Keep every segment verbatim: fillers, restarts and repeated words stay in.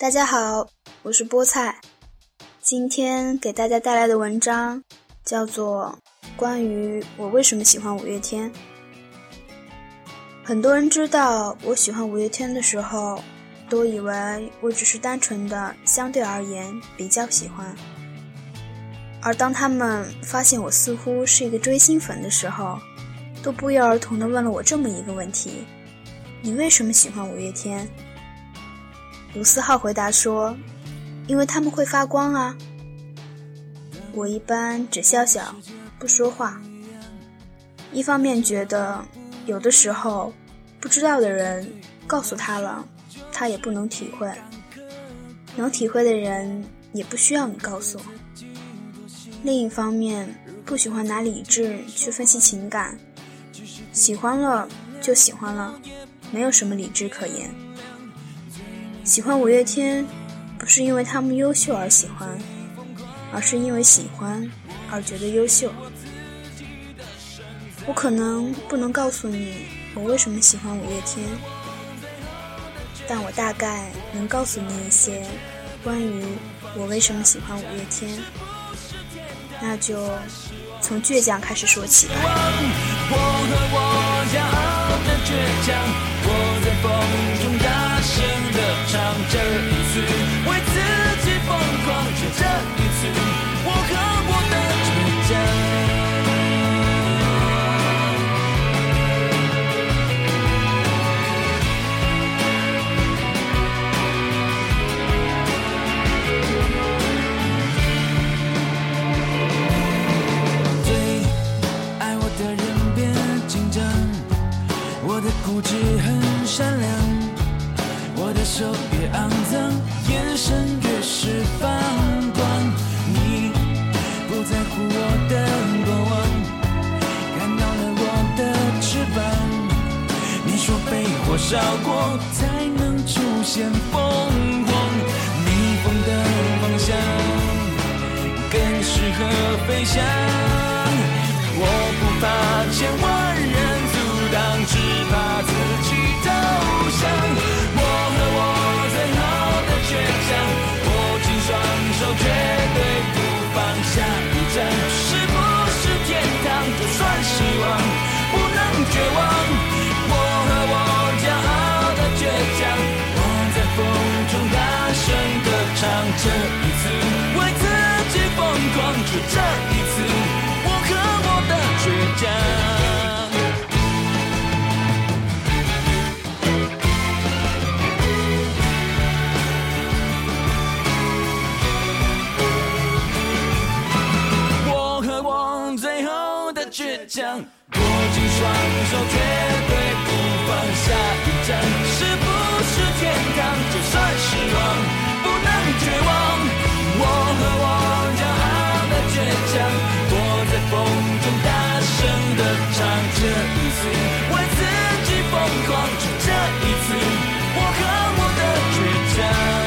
大家好，我是菠菜，今天给大家带来的文章叫做关于我为什么喜欢五月天。很多人知道我喜欢五月天的时候，都以为我只是单纯的相对而言比较喜欢，而当他们发现我似乎是一个追星粉的时候，都不约而同地问了我这么一个问题：你为什么喜欢五月天？卢思浩回答说，因为他们会发光啊。我一般只笑笑不说话，一方面觉得有的时候不知道的人告诉他了，他也不能体会，能体会的人也不需要你告诉。另一方面，不喜欢拿理智去分析情感，喜欢了就喜欢了，没有什么理智可言。喜欢五月天不是因为他们优秀而喜欢，而是因为喜欢而觉得优秀。我可能不能告诉你我为什么喜欢五月天，但我大概能告诉你一些关于我为什么喜欢五月天。那就从倔强开始说起吧。固执很善良，我的手越肮脏，眼神越是放光。你不在乎我的过往，感到了我的翅膀。你说被火烧过才能出现凤凰，逆风的方向更适合飞翔。我不怕千万人阻挡，只怕自己投降。我和我最好的倔强，握紧双手，绝对不放下一站。是不是天堂？就算希望不能绝望。我和我骄傲的倔强，我在风中大声地唱，这一次为自己疯狂，就这一次我和我的倔强。倔强，握紧双手，绝对不放下一站。是不是天堂？就算失望，不能绝望。我和我骄傲的倔强，我在风中大声地唱，这一次为自己疯狂，就这一次我和我的倔强。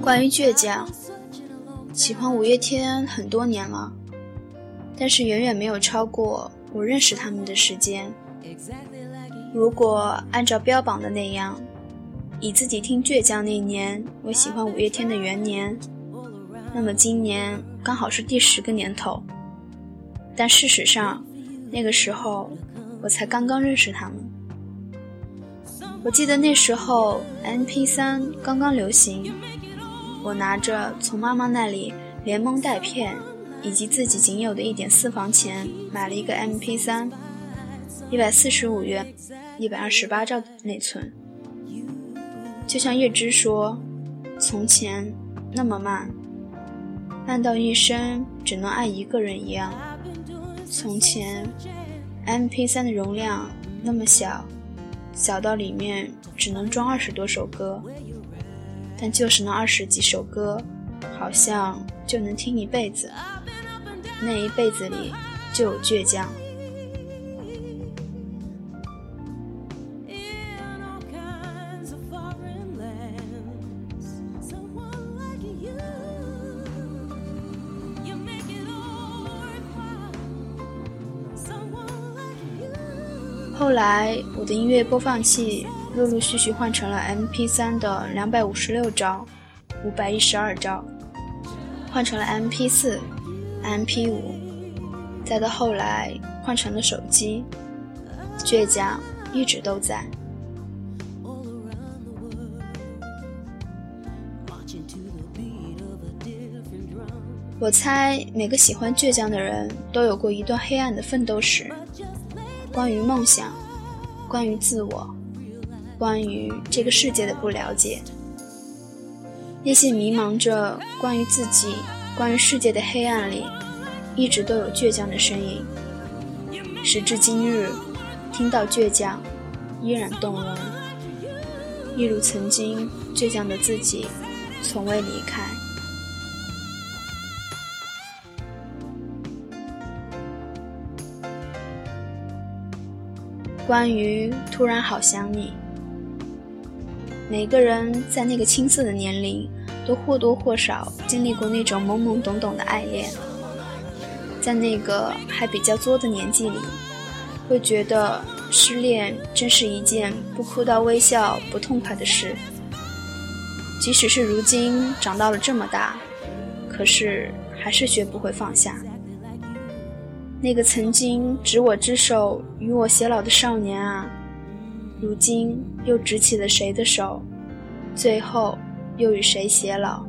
关于倔强，喜欢五月天很多年了，但是远远没有超过我认识他们的时间。如果按照标榜的那样，以自己听倔强那年为喜欢五月天的元年，那么今年刚好是第十个年头。但事实上，那个时候我才刚刚认识他们。我记得那时候 M P 三 刚刚流行，我拿着从妈妈那里连蒙带骗以及自己仅有的一点私房钱买了一个 M P 三， 一百四十五元，一百二十八兆的内存。就像月之说，从前那么慢，慢到一生只能爱一个人一样。从前 M P 三 的容量那么小，小到里面只能装二十多首歌，但就是那二十几首歌好像就能听一辈子，那一辈子里就有倔强。后来我的音乐播放器陆陆续续换成了 M P 三 的两百五十六兆、五百一十二兆，换成了 M P 四、M P 五， 再到后来换成了手机，倔强一直都在。我猜每个喜欢倔强的人都有过一段黑暗的奋斗史，关于梦想，关于自我，关于这个世界的不了解，那些迷茫着关于自己关于世界的黑暗里，一直都有倔强的身影。时至今日，听到倔强依然动容，一如曾经倔强的自己从未离开。关于突然好想你，每个人在那个青涩的年龄都或多或少经历过那种懵懵懂懂的爱恋，在那个还比较作的年纪里，会觉得失恋真是一件不哭到微笑不痛快的事。即使是如今长到了这么大，可是还是学不会放下。那个曾经执我之手与我偕老的少年啊，如今又执起了谁的手，最后又与谁偕老。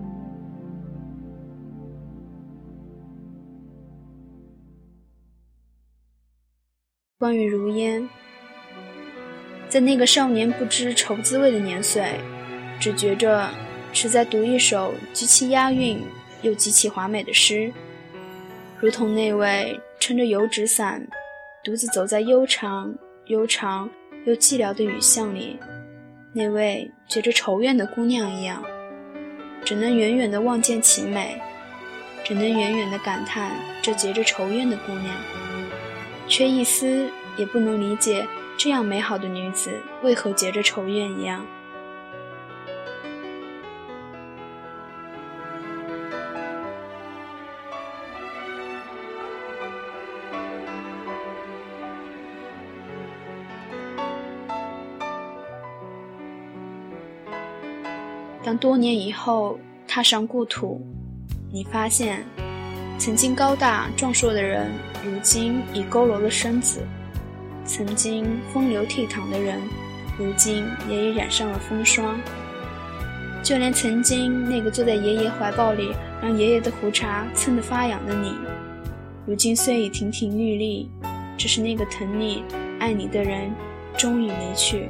关于如烟，在那个少年不知愁滋味的年岁，只觉着是在读一首极其押韵又极其华美的诗，如同那位撑着油纸伞独自走在悠长悠长又寂寥的雨巷里，那位觉着愁怨的姑娘一样，只能远远地望见其美，只能远远地感叹这结着愁怨的姑娘，却一丝也不能理解这样美好的女子为何结着愁怨一样。当多年以后踏上故土，你发现曾经高大壮硕的人如今已佝偻了身子，曾经风流倜傥的人如今也已染上了风霜，就连曾经那个坐在爷爷怀抱里让爷爷的胡茬蹭得发痒的你，如今虽已亭亭玉立，只是那个疼你爱你的人终于离去。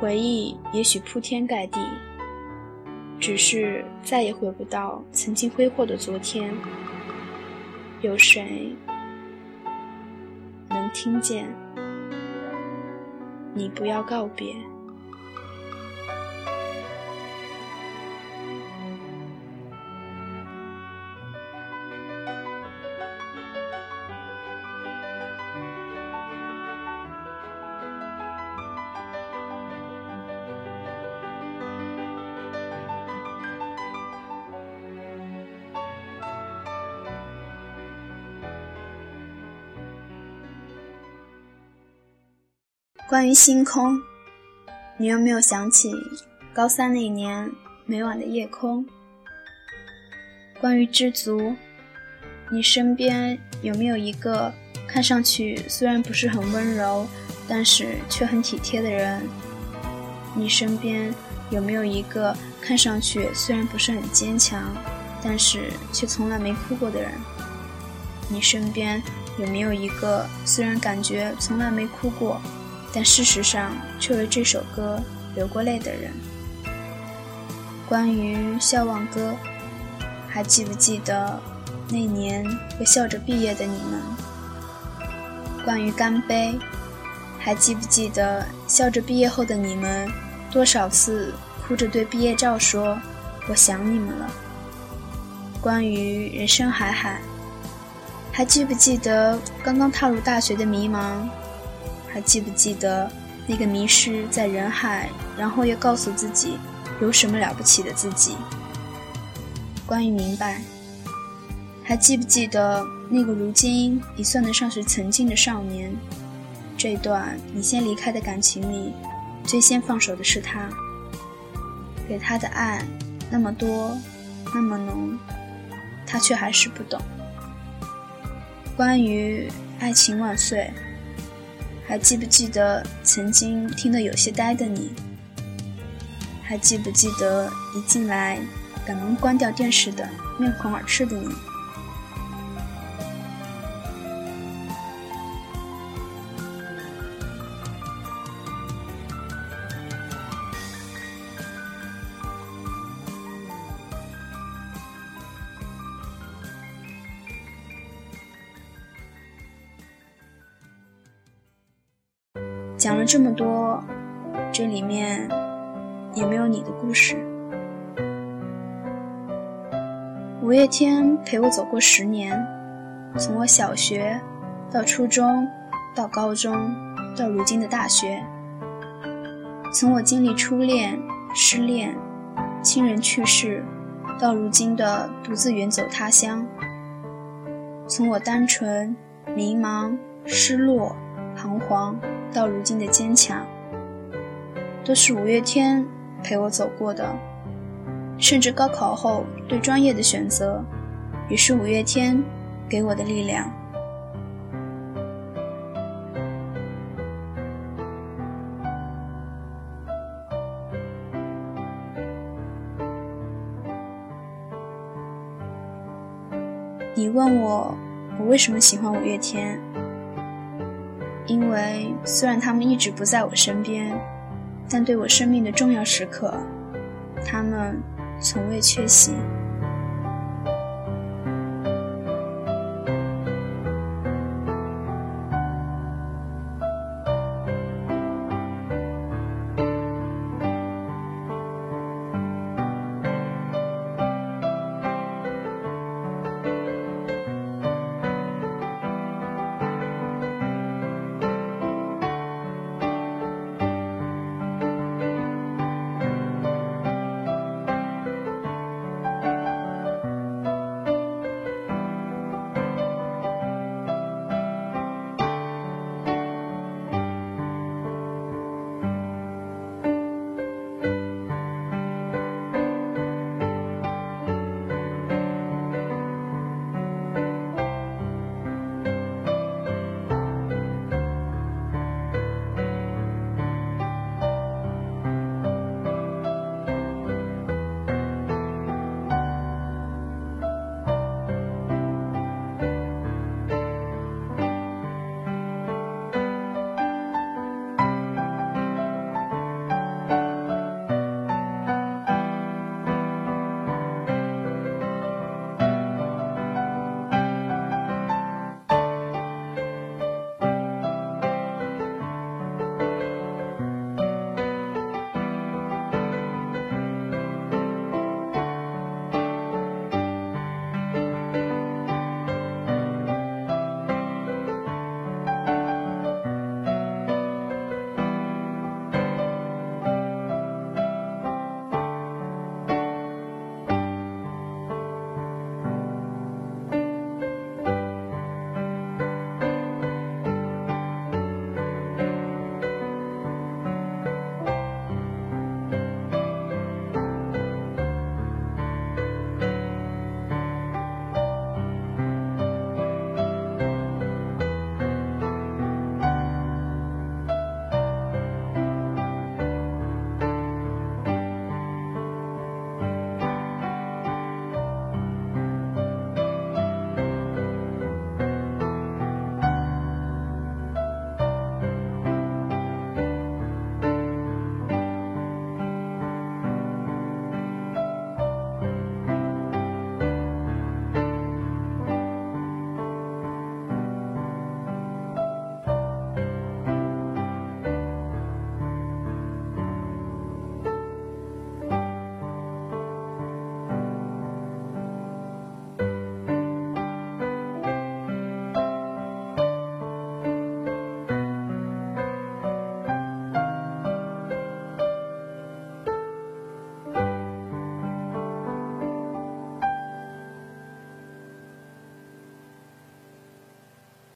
回忆也许铺天盖地，只是再也回不到曾经挥霍的昨天。有谁能听见？你不要告别。关于星空，你有没有想起高三那一年每晚的夜空？关于知足，你身边有没有一个看上去虽然不是很温柔，但是却很体贴的人？你身边有没有一个看上去虽然不是很坚强，但是却从来没哭过的人？你身边有没有一个虽然感觉从来没哭过，但事实上却为这首歌流过泪的人？关于笑忘歌，还记不记得那年会笑着毕业的你们？关于干杯，还记不记得笑着毕业后的你们多少次哭着对毕业照说我想你们了？关于人生海海，还记不记得刚刚踏入大学的迷茫？还记不记得那个迷失在人海，然后又告诉自己有什么了不起的自己？关于明白，还记不记得那个如今已算得上是曾经的少年？这段你先离开的感情里，最先放手的是他，给他的爱那么多那么浓，他却还是不懂。关于爱情万岁，还记不记得曾经听得有些呆的你？还记不记得一进来赶忙关掉电视的面红耳赤的你？讲了这么多，这里面也没有你的故事。五月天陪我走过十年，从我小学到初中，到高中，到如今的大学。从我经历初恋、失恋、亲人去世，到如今的独自远走他乡。从我单纯、迷茫、失落、彷徨到如今的坚强，都是五月天陪我走过的。甚至高考后对专业的选择，也是五月天给我的力量。你问我，我为什么喜欢五月天？因为虽然他们一直不在我身边，但对我生命的重要时刻，他们从未缺席。